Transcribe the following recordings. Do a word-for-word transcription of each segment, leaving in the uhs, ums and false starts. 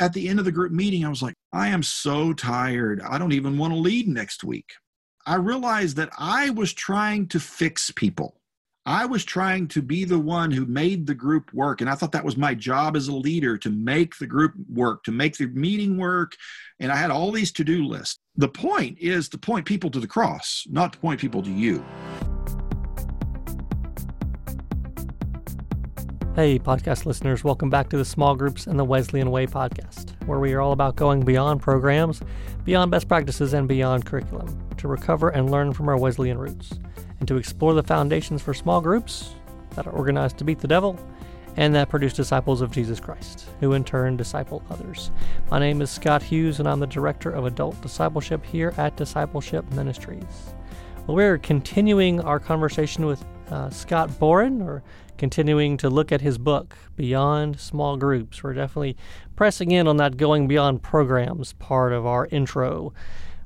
at the end of the group meeting, I was like, I am so tired. I don't even want to lead next week. I realized that I was trying to fix people. I was trying to be the one who made the group work. And I thought that was my job as a leader, to make the group work, to make the meeting work. And I had all these to-do lists. The point is to point people to the cross, not to point people to you. Hey, podcast listeners, welcome back to the Small Groups and the Wesleyan Way podcast, where we are all about going beyond programs, beyond best practices, and beyond curriculum to recover and learn from our Wesleyan roots, and to explore the foundations for small groups that are organized to beat the devil and that produce disciples of Jesus Christ, who in turn disciple others. My name is Scott Hughes, and I'm the Director of Adult Discipleship here at Discipleship Ministries. Well, we're continuing our conversation with uh, Scott Boren, or continuing to look at his book, Beyond Small Groups. We're definitely pressing in on that going beyond programs part of our intro.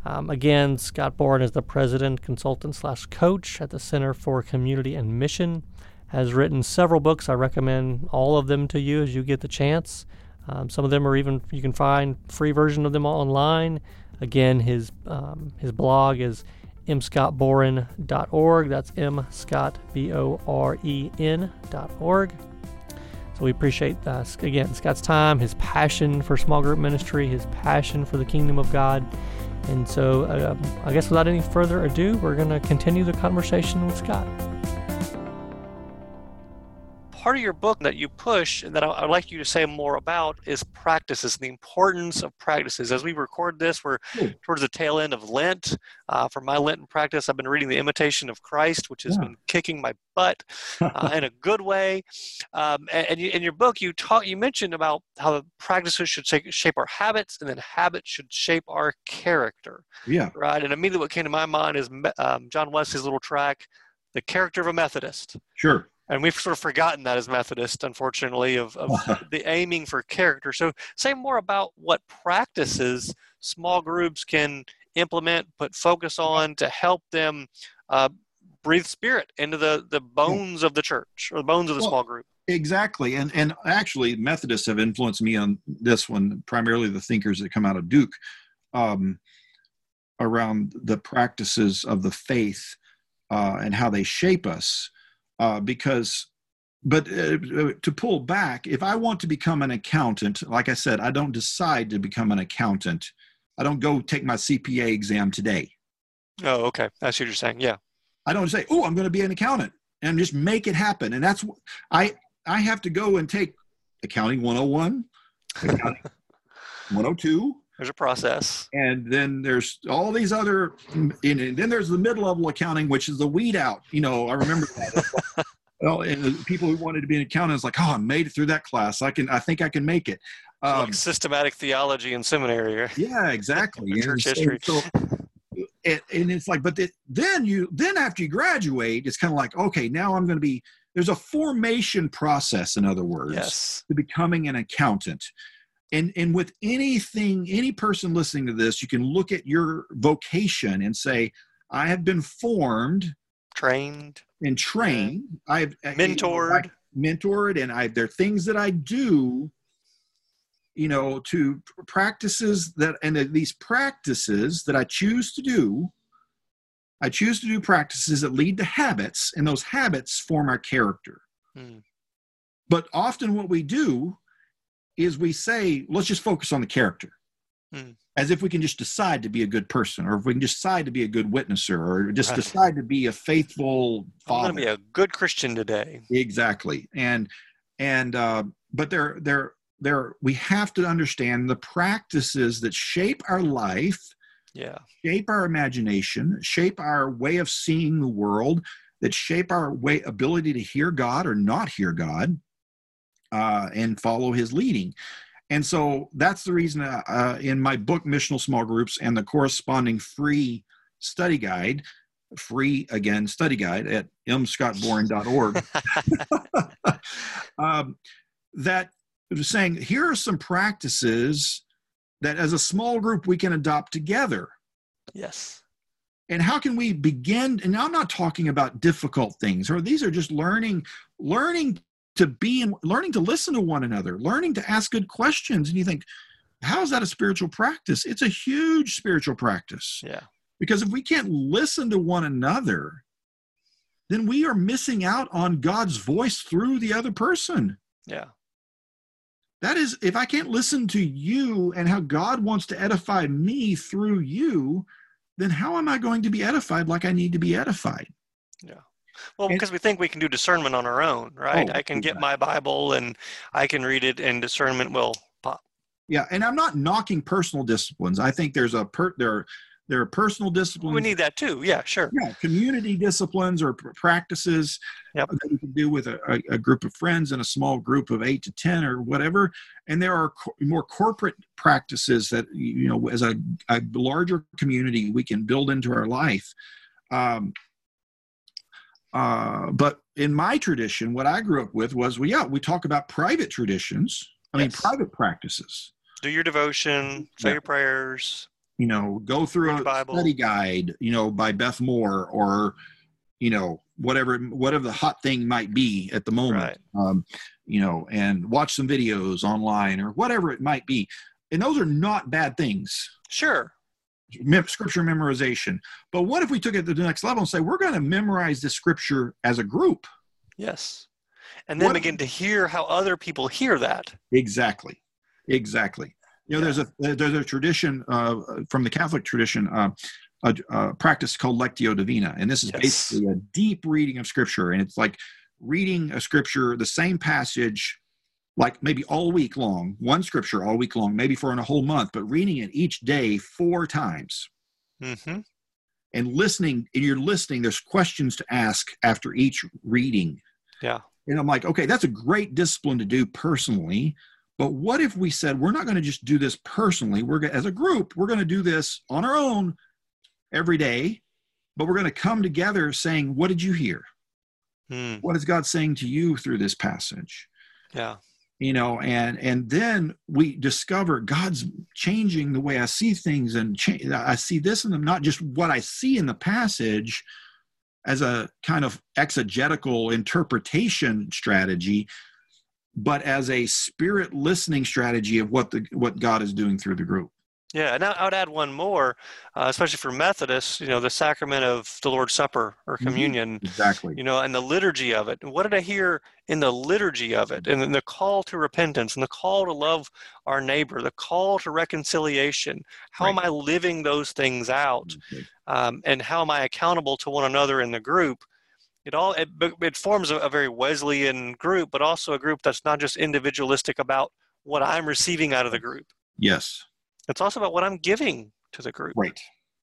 Um, again, Scott Boren is the president, consultant, slash coach at the Center for Community and Mission, has written several books. I recommend all of them to you as you get the chance. Um, some of them are even, you can find free version of them online. Again, his um, his blog is m scott boren dot org. That's mscott, B O R E N, dot org. So we appreciate, uh, again, Scott's time, his passion for small group ministry, his passion for the kingdom of God. And so uh, I guess without any further ado, we're going to continue the conversation with Scott. Part of your book that you push and that I'd like you to say more about is practices, the importance of practices. As we record this, we're mm. towards the tail end of Lent. Uh, for my Lenten practice, I've been reading The Imitation of Christ, which has yeah. been kicking my butt uh, in a good way. Um, and, and you, in your book, you talk, you mentioned about how practices should take, shape our habits, and then habits should shape our character. Yeah. Right. And immediately what came to my mind is um, John Wesley's little track, The Character of a Methodist. Sure. And we've sort of forgotten that as Methodists, unfortunately, of, of the aiming for character. So say more about what practices small groups can implement, put focus on to help them uh, breathe spirit into the, the bones of the church or the bones of the well, small group. Exactly. And and actually, Methodists have influenced me on this one, primarily the thinkers that come out of Duke, um, around the practices of the faith uh, and how they shape us. Uh, because, but uh, to pull back, if I want to become an accountant, like I said, I don't decide to become an accountant. I don't go take my C P A exam today. Oh, okay. That's what you're saying. Yeah. I don't say, oh, I'm going to be an accountant and just make it happen. And that's, I, I have to go and take accounting one oh one, accounting one oh two. There's a process. And then there's all these other, and then there's the mid-level accounting, which is the weed out. You know, I remember that. Like, well, and the people who wanted to be an accountant is like, oh, I made it through that class. I can, I think I can make it. Um, like systematic theology in seminary. Right? Yeah, exactly. And church and history. So, and, and it's like, but the, then you, then after you graduate, it's kind of like, okay, now I'm going to be, there's a formation process, in other words, yes. to becoming an accountant. And and with anything, any person listening to this, you can look at your vocation and say, I have been formed, trained, and trained. I've mentored, I, mentored, and I there are things that I do, you know, to practices that, and these practices that I choose to do, I choose to do practices that lead to habits, and those habits form our character. Hmm. But often what we do is we say, let's just focus on the character, mm. as if we can just decide to be a good person, or if we can decide to be a good witnesser, or just right. decide to be a faithful father. I'm going to be a good Christian today. Exactly. And, and, uh, but there, there, there, we have to understand the practices that shape our life, yeah, shape our imagination, shape our way of seeing the world, that shape our way, ability to hear God or not hear God. Uh, and follow his leading. And so that's the reason uh, uh, in my book, Missional Small Groups, and the corresponding free study guide, free again study guide at m scott boren dot org, um, that was saying, here are some practices that as a small group we can adopt together. Yes. And how can we begin? And I'm not talking about difficult things, or these are just learning, learning to be in, learning to listen to one another, learning to ask good questions. And you think, How is that a spiritual practice? It's a huge spiritual practice. Yeah. Because if we can't listen to one another, then we are missing out on God's voice through the other person. Yeah. That is, if I can't listen to you and how God wants to edify me through you, then how am I going to be edified like I need to be edified? Yeah. Well, because we think we can do discernment on our own, right? Oh, I can get my Bible and I can read it and discernment will pop. Yeah. And I'm not knocking personal disciplines. I think there's a per, there, there are personal disciplines. We need that too. Yeah, sure. Yeah, community disciplines or practices yep. that you can do with a, a group of friends in a small group of eight to ten or whatever. And there are co- more corporate practices that, you know, as a, a larger community, we can build into our life. Um, Uh, but in my tradition, what I grew up with was, well, yeah, we talk about private traditions. I yes. mean, private practices. Do your devotion, say yeah. your prayers. You know, go through a Bible. Study guide, you know, by Beth Moore or, you know, whatever, whatever the hot thing might be at the moment, right. um, you know, and watch some videos online or whatever it might be. And those are not bad things. Sure. Scripture memorization. But what if we took it to the next level and say, we're going to memorize the scripture as a group? Yes. And then what begin if, to hear how other people hear that. Exactly. Exactly. You know, yeah. there's a, there's a tradition uh, from the Catholic tradition, uh, a, a practice called Lectio Divina. And this is yes. basically a deep reading of scripture. And it's like reading a scripture, the same passage, like maybe all week long, one scripture all week long, maybe for a whole month, but reading it each day four times. Mm-hmm. And listening, and you're listening, there's questions to ask after each reading. Yeah. And I'm like, okay, that's a great discipline to do personally, but what if we said, we're not going to just do this personally, we're gonna, as a group, we're going to do this on our own every day, but we're going to come together saying, what did you hear? Mm. What is God saying to you through this passage? Yeah. You know, and and then we discover God's changing the way I see things, and change, I see this in them, not just what I see in the passage as a kind of exegetical interpretation strategy, but as a spirit listening strategy of what the what God is doing through the group. Yeah, and I would add one more, uh, especially for Methodists, you know, the sacrament of the Lord's Supper or communion, mm-hmm. exactly. you know, and the liturgy of it. And what did I hear in the liturgy of it? And then the call to repentance and the call to love our neighbor, the call to reconciliation. How right. am I living those things out? Okay. Um, and how am I accountable to one another in the group? It all it, it forms a, a very Wesleyan group, but also a group that's not just individualistic about what I'm receiving out of the group. Yes. It's also about what I'm giving to the group. Right.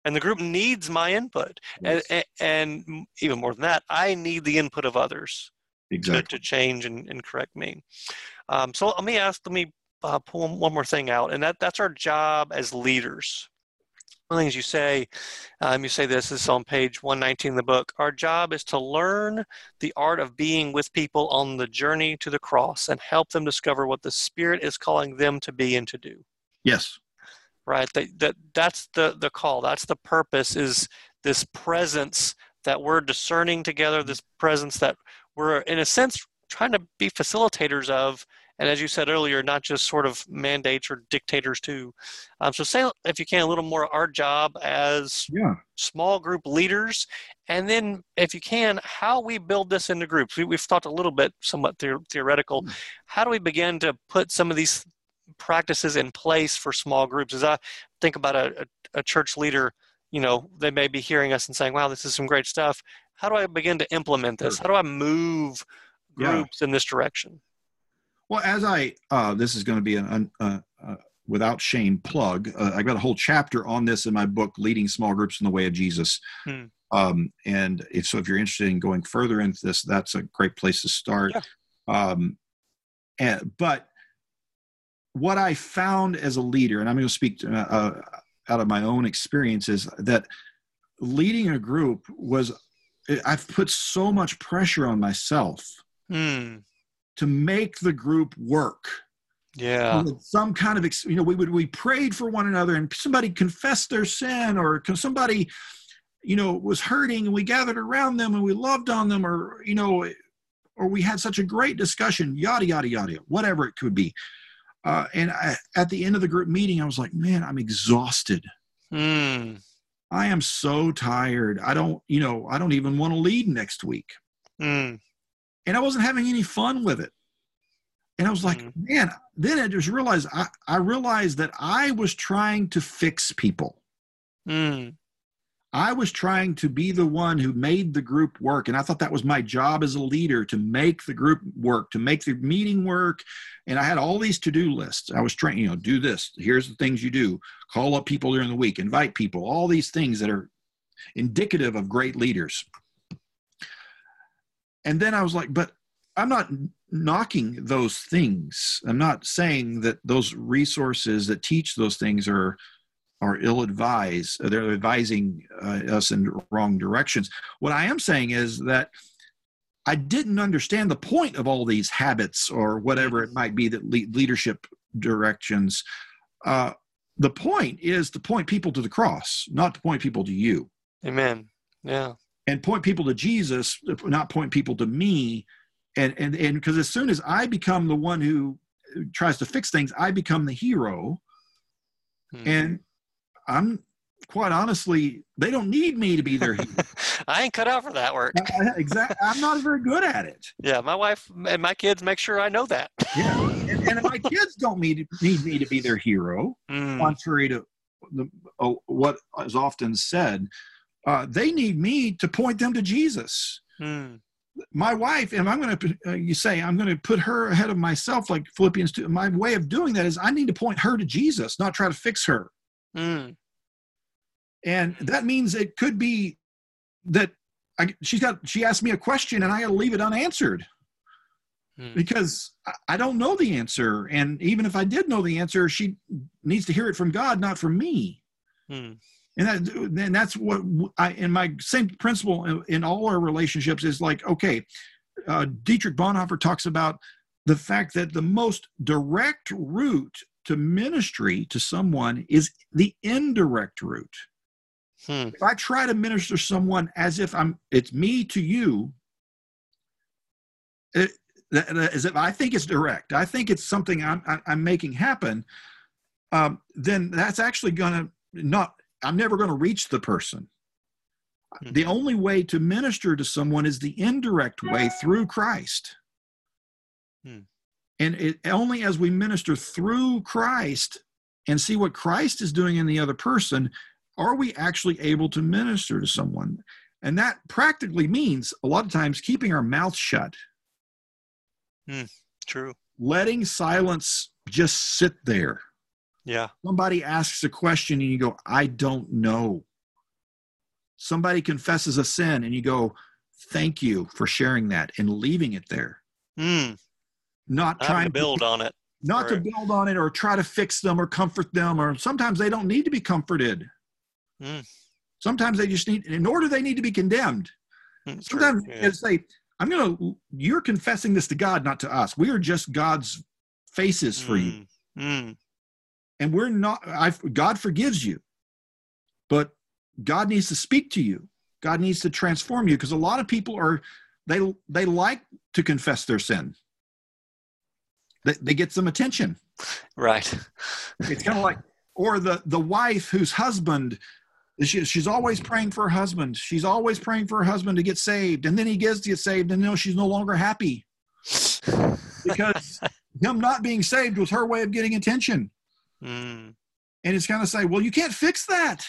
And the group needs my input. Yes. And, and even more than that, I need the input of others exactly. to, to change and, and correct me. Um, so let me ask, let me uh, pull one more thing out. And that, that's our job as leaders. One of the things you say, um, you say this, this is on page one nineteen of the book. Our job is to learn the art of being with people on the journey to the cross and help them discover what the Spirit is calling them to be and to do. Yes. Right. That, that that's the, the call. That's the purpose, is this presence that we're discerning together, this presence that we're, in a sense, trying to be facilitators of. And as you said earlier, not just sort of mandates or dictators too. Um, so say, if you can, a little more our job as yeah. small group leaders. And then, if you can, how we build this into groups. We, we've talked a little bit, somewhat the- theoretical. Mm-hmm. How do we begin to put some of these practices in place for small groups? As I think about a, a, a church leader, you know, they may be hearing us and saying, wow, this is some great stuff. How do I begin to implement this? How do I move groups yeah. in this direction? Well, as I, uh, this is going to be an, an uh, uh, without shame plug. Uh, I got a whole chapter on this in my book, Leading Small Groups in the Way of Jesus. Hmm. Um, and if, so if you're interested in going further into this, that's a great place to start. Yeah. Um, and, but what I found as a leader, and I'm going to speak to, uh, out of my own experience, is that leading a group was, I've put so much pressure on myself mm. to make the group work. Yeah. With some kind of, you know, we would, we prayed for one another and somebody confessed their sin, or somebody, you know, was hurting and we gathered around them and we loved on them, or, you know, or we had such a great discussion, yada, yada, yada, whatever it could be. Uh, and I, at the end of the group meeting, I was like, man, I'm exhausted. Mm. I am so tired. I don't, you know, I don't even want to lead next week. Mm. And I wasn't having any fun with it. And I was like, mm. man, then I just realized, I, I realized that I was trying to fix people. Mm. I was trying to be the one who made the group work. And I thought that was my job as a leader, to make the group work, to make the meeting work. And I had all these to-do lists. I was trying, you know, do this. Here's the things you do. Call up people during the week, invite people, all these things that are indicative of great leaders. And then I was like, but I'm not knocking those things. I'm not saying that those resources that teach those things are are ill-advised. They're advising uh, us in wrong directions. What I am saying is that I didn't understand the point of all these habits or whatever it might be that lead leadership directions. Uh, the point is to point people to the cross, not to point people to you. Amen. Yeah. And point people to Jesus, not point people to me. And and and because as soon as I become the one who tries to fix things, I become the hero. Mm-hmm. And I'm quite honestly, they don't need me to be their hero. I ain't cut out for that work. Exactly. I'm not very good at it. Yeah, my wife and my kids make sure I know that. Yeah, and, and my kids don't need, need me to be their hero, mm. contrary to the, oh, what is often said. Uh, they need me to point them to Jesus. Mm. My wife, and I'm going to, uh, you say, I'm going to put her ahead of myself, like Philippians two. My way of doing that is I need to point her to Jesus, not try to fix her. Mm. And that means it could be that I, she's got, she asked me a question and I got to leave it unanswered mm. because I, I don't know the answer. And even if I did know the answer, she needs to hear it from God, not from me. Mm. And that, and that's what I, and my same principle in, in all our relationships is like, okay, uh, Dietrich Bonhoeffer talks about the fact that the most direct route to ministry to someone is the indirect route. Hmm. If I try to minister someone as if I'm, it's me to you, it, as if I think it's direct, I think it's something I'm, I'm making happen, um, then that's actually going to not, I'm never going to reach the person. Hmm. The only way to minister to someone is the indirect way through Christ. Hmm. And it, only as we minister through Christ and see what Christ is doing in the other person, are we actually able to minister to someone. And that practically means a lot of times keeping our mouth shut. Mm, true. Letting silence just sit there. Yeah. Somebody asks a question and you go, I don't know. Somebody confesses a sin and you go, thank you for sharing that, and leaving it there. Mm. Not, not trying to build to, on it, not or, to build on it or try to fix them or comfort them. Or sometimes they don't need to be comforted. Mm. Sometimes they just need, in order they need to be condemned. That's sometimes true, yeah. They say, I'm going to, you're confessing this to God, not to us. We are just God's faces for mm. you. Mm. And we're not, I've, God forgives you, but God needs to speak to you. God needs to transform you. Because a lot of people are, they, they like to confess their sin. They get some attention. Right. It's kind of like, or the, the wife whose husband, she, she's always praying for her husband. She's always praying for her husband to get saved. And then he gets to get saved, and no, she's no longer happy because him not being saved was her way of getting attention. Mm. And it's kind of say, well, you can't fix that.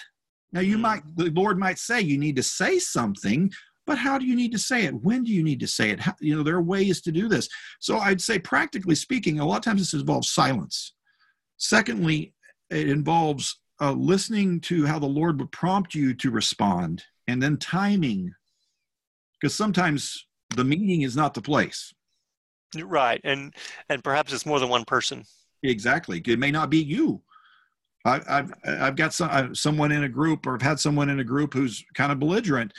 Now you mm. might, the Lord might say, you need to say something. But how do you need to say it? When do you need to say it? How, you know, there are ways to do this. So I'd say, practically speaking, a lot of times this involves silence. Secondly, it involves uh, listening to how the Lord would prompt you to respond, and then timing, because sometimes the meeting is not the place. Right, and and perhaps it's more than one person. Exactly. It may not be you. I, I've I've got some someone in a group, or I've had someone in a group who's kind of belligerent,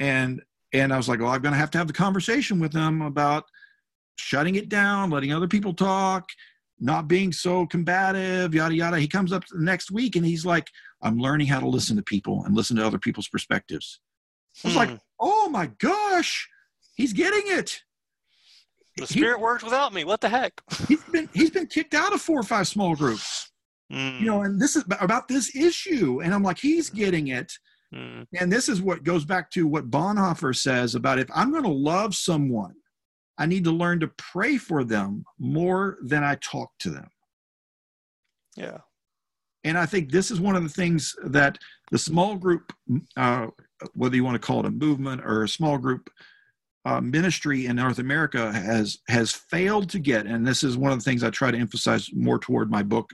and And I was like, well, I'm going to have to have the conversation with them about shutting it down, letting other people talk, not being so combative, yada, yada. He comes up next week and he's like, I'm learning how to listen to people and listen to other people's perspectives. I was hmm. like, oh my gosh, he's getting it. The Spirit he, worked without me. What the heck? He's been, he's been kicked out of four or five small groups, mm. you know, and this is about this issue. And I'm like, he's getting it. Mm. And this is what goes back to what Bonhoeffer says about, if I'm going to love someone, I need to learn to pray for them more than I talk to them. Yeah. And I think this is one of the things that the small group, uh, whether you want to call it a movement or a small group uh, ministry in North America has, has failed to get. And this is one of the things I try to emphasize more toward my book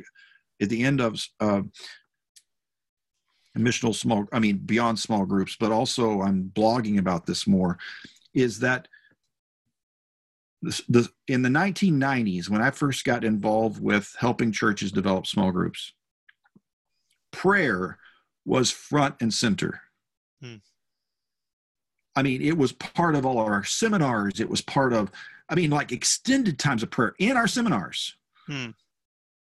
at the end of uh, missional small, I mean, beyond small groups, but also I'm blogging about this more, is that The, the, in the nineteen nineties, when I first got involved with helping churches develop small groups, prayer was front and center. Hmm. I mean, it was part of all our seminars. It was part of, I mean, like extended times of prayer in our seminars. Hmm.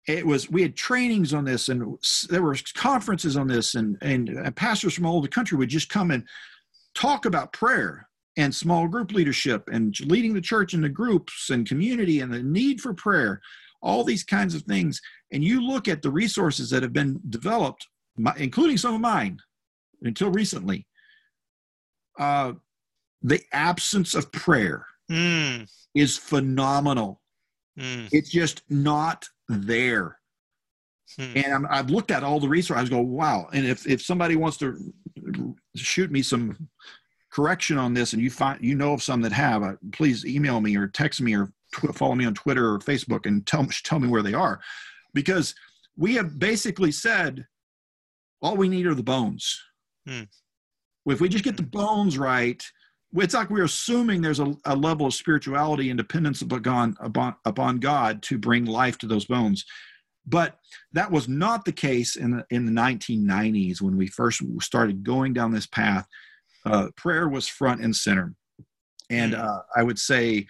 It was, we had trainings on this, and there were conferences on this, and, and pastors from all over the country would just come and talk about prayer and small group leadership and leading the church into groups and community and the need for prayer, all these kinds of things. And you look at the resources that have been developed, my, including some of mine until recently, uh, the absence of prayer mm. is phenomenal. Mm. It's just not there. Hmm. And I'm, I've looked at all the resources. I go, wow. And if, if somebody wants to shoot me some correction on this, and you find, you know, of some that have, uh, please email me or text me or tw- follow me on Twitter or Facebook and tell me, tell me where they are, because we have basically said, all we need are the bones. Hmm. If we just get the bones right, it's like we're assuming there's a, a level of spirituality and dependence upon, upon, upon God to bring life to those bones. But that was not the case in the, in the nineteen nineties when we first started going down this path. Uh, prayer was front and center. And uh, I would say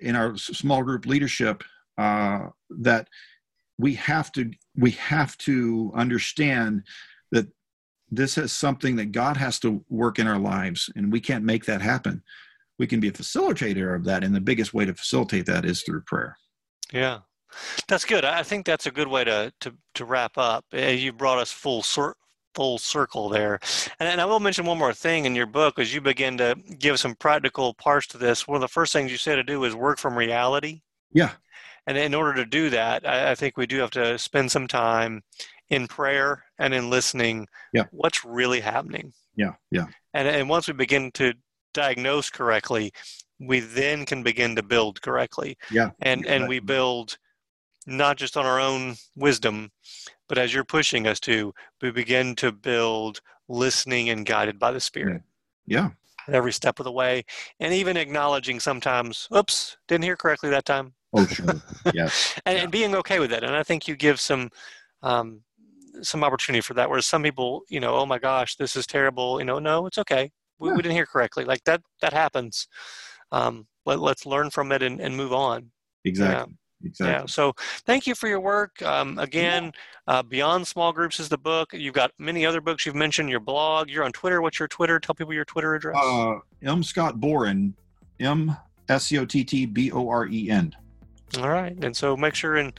in our small group leadership uh, that we have to, we have to understand that this is something that God has to work in our lives, and we can't make that happen. We can be a facilitator of that. And the biggest way to facilitate that is through prayer. Yeah, that's good. I think that's a good way to, to, to wrap up. You brought us full circle. Full circle there. And, and I will mention one more thing in your book. As you begin to give some practical parts to this, one of the first things you say to do is work from reality. Yeah. And in order to do that, I, I think we do have to spend some time in prayer and in listening. Yeah. What's really happening? Yeah. Yeah. And, and once we begin to diagnose correctly, we then can begin to build correctly. Yeah. And, exactly. And we build not just on our own wisdom, but as you're pushing us to, we begin to build listening and guided by the Spirit. Yeah. Every step of the way. And even acknowledging sometimes, oops, didn't hear correctly that time. Oh, sure. Yes. and, yeah. and being okay with that. And I think you give some, um, some opportunity for that. Whereas some people, you know, oh my gosh, this is terrible. You know, no, it's okay. We, yeah. we didn't hear correctly. Like that, that happens. Um, let, let's learn from it and, and move on. Exactly. You know? Exactly. Yeah. So thank you for your work. Um, again, uh, Beyond Small Groups is the book. You've got many other books. You've mentioned your blog. You're on Twitter. What's your Twitter? Tell people your Twitter address. Uh, M. Scott Boren, M S C O T T B O R E N. All right. And so make sure and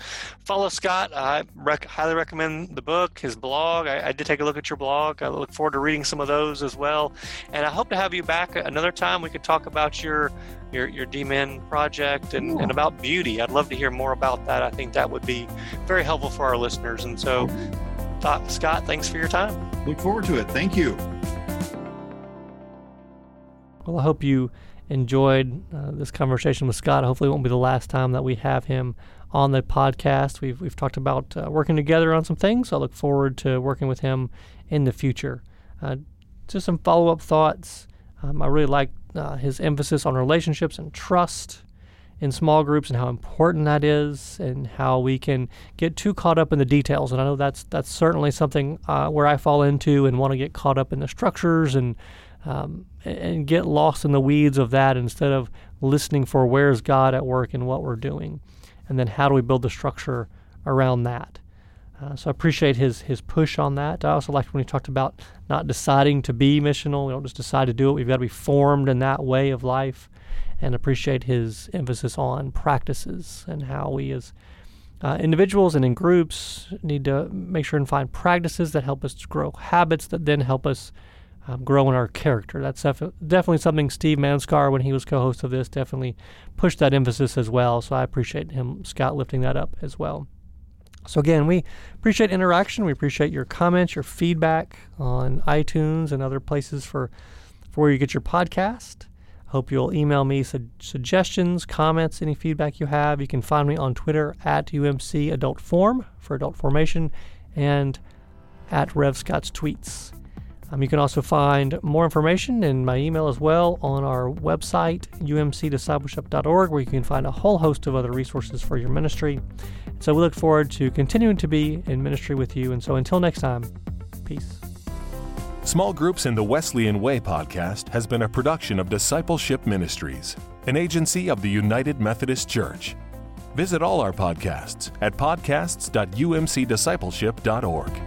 follow Scott. I rec- highly recommend the book, his blog. I, I did take a look at your blog. I look forward to reading some of those as well. And I hope to have you back another time. We could talk about your your, your D-Men project and, yeah. and about beauty. I'd love to hear more about that. I think that would be very helpful for our listeners. And so, Scott, thanks for your time. Look forward to it. Thank you. Well, I hope you enjoyed uh, this conversation with Scott. Hopefully it won't be the last time that we have him on the podcast. We've we've talked about uh, working together on some things. So I look forward to working with him in the future. Uh, just some follow-up thoughts. Um, I really like uh, his emphasis on relationships and trust in small groups and how important that is and how we can get too caught up in the details. And I know that's, that's certainly something uh, where I fall into and want to get caught up in the structures and Um, and get lost in the weeds of that instead of listening for where's God at work and what we're doing. And then how do we build the structure around that? Uh, so I appreciate his his push on that. I also liked when he talked about not deciding to be missional. We don't just decide to do it. We've got to be formed in that way of life. and appreciate his emphasis on practices and how we as uh, individuals and in groups need to make sure and find practices that help us to grow, habits that then help us um, grow in our character. That's def- definitely something Steve Manskar, when he was co-host of this, definitely pushed that emphasis as well. So I appreciate him, Scott, lifting that up as well. So again, we appreciate interaction. We appreciate your comments, your feedback on iTunes and other places for, for where you get your podcast. Hope you'll email me su- suggestions, comments, any feedback you have. You can find me on Twitter at U M C Adult Form for adult formation and at Rev Scott's Tweets. Um, you can also find more information in my email as well on our website, U M C discipleship dot org, where you can find a whole host of other resources for your ministry. So we look forward to continuing to be in ministry with you. And so until next time, peace. Small Groups in the Wesleyan Way podcast has been a production of Discipleship Ministries, an agency of the United Methodist Church. Visit all our podcasts at podcasts dot U M C discipleship dot org.